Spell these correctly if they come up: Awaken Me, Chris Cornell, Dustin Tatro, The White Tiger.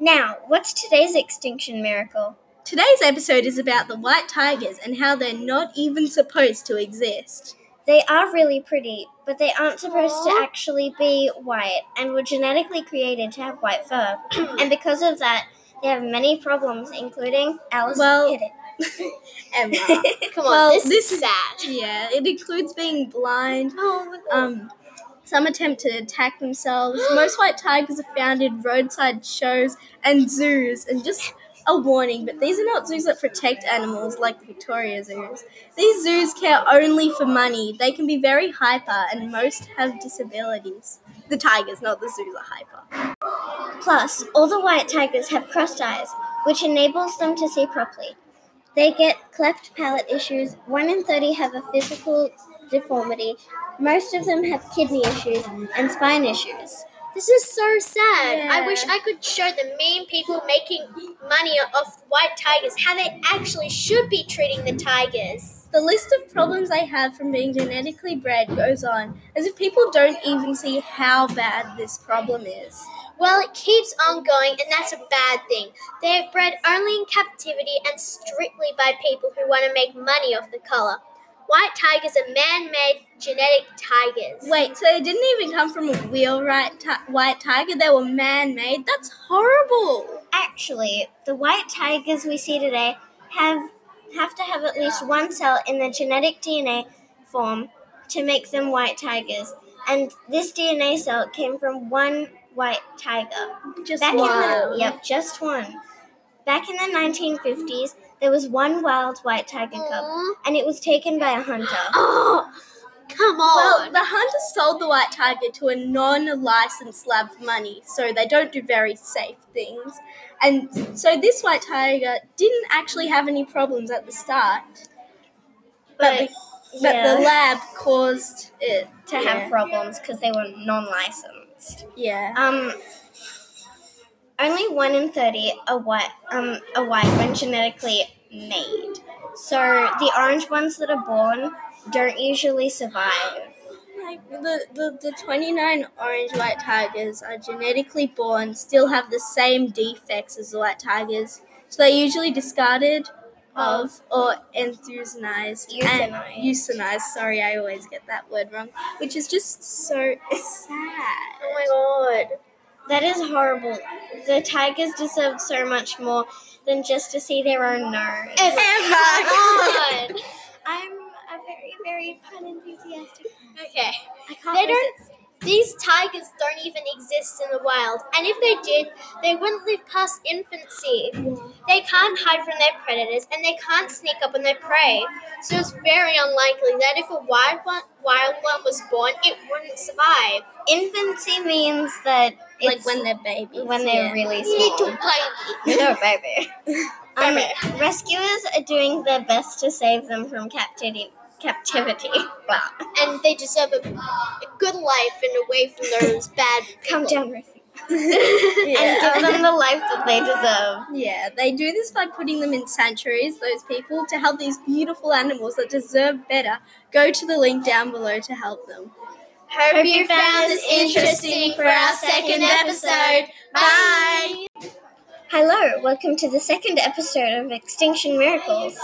Now, what's today's extinction miracle? Today's episode is about the white tigers and how they're not even supposed to exist. They are really pretty, but they aren't supposed to actually be white and were genetically created to have white fur. And because of that, they have many problems, including Alice. Well, Emma, come on, well, this is sad. Yeah, it includes being blind. Some attempt to attack themselves. Most white tigers are found in roadside shows and zoos. And just a warning, but these are not zoos that protect animals like the Victoria zoos. These zoos care only for money. They can be very hyper and most have disabilities. The tigers, not the zoos, are hyper. Plus, all the white tigers have crossed eyes, which enables them to see properly. They get cleft palate issues. 1 in 30 have a physical deformity. Most of them have kidney issues and spine issues. This is so sad. Yeah. I wish I could show the mean people making money off white tigers how they actually should be treating the tigers. The list of problems they have from being genetically bred goes on, as if people don't even see how bad this problem is. Well, it keeps on going, and that's a bad thing. They are bred only in captivity and strictly by people who want to make money off the colour. White tigers are man-made genetic tigers. Wait, so they didn't even come from a real white tiger? They were man-made? That's horrible. Actually, the white tigers we see today have to have at least one cell in the genetic DNA form to make them white tigers. And this DNA cell came from one white tiger. Just one. Back in the 1950s, there was one wild white tiger cub, and it was taken by a hunter. Oh, come on. Well, the hunter sold the white tiger to a non-licensed lab for money, so they don't do very safe things. And so this white tiger didn't actually have any problems at the start, but the lab caused it to have problems because they were non-licensed. Yeah. Only 1 in 30 are white when genetically made. So the orange ones that are born don't usually survive. Like the 29 orange white tigers are genetically born, still have the same defects as the white tigers. So they're usually discarded of or euthanized. Sorry, I always get that word wrong. Which is just so sad. Oh my god. That is horrible. The tigers deserve so much more than just to see their own nose. Emma, God. I'm a very, very pun enthusiastic. Okay. These tigers don't even exist in the wild, and if they did, they wouldn't live past infancy. They can't hide from their predators, and they can't sneak up on their prey. So it's very unlikely that if a wild one was born, it wouldn't survive. Infancy means that it's like when they're babies. When they're really small. Little baby. Rescuers are doing their best to save them from captivity. And they deserve a good life and away from those bad people. Calm down, Ruthie. And give them the life that they deserve. Yeah, they do this by putting them in sanctuaries, those people, to help these beautiful animals that deserve better. Go to the link down below to help them. Hope you found this interesting for our second episode. Bye! Hello, welcome to the second episode of Extinction Miracles.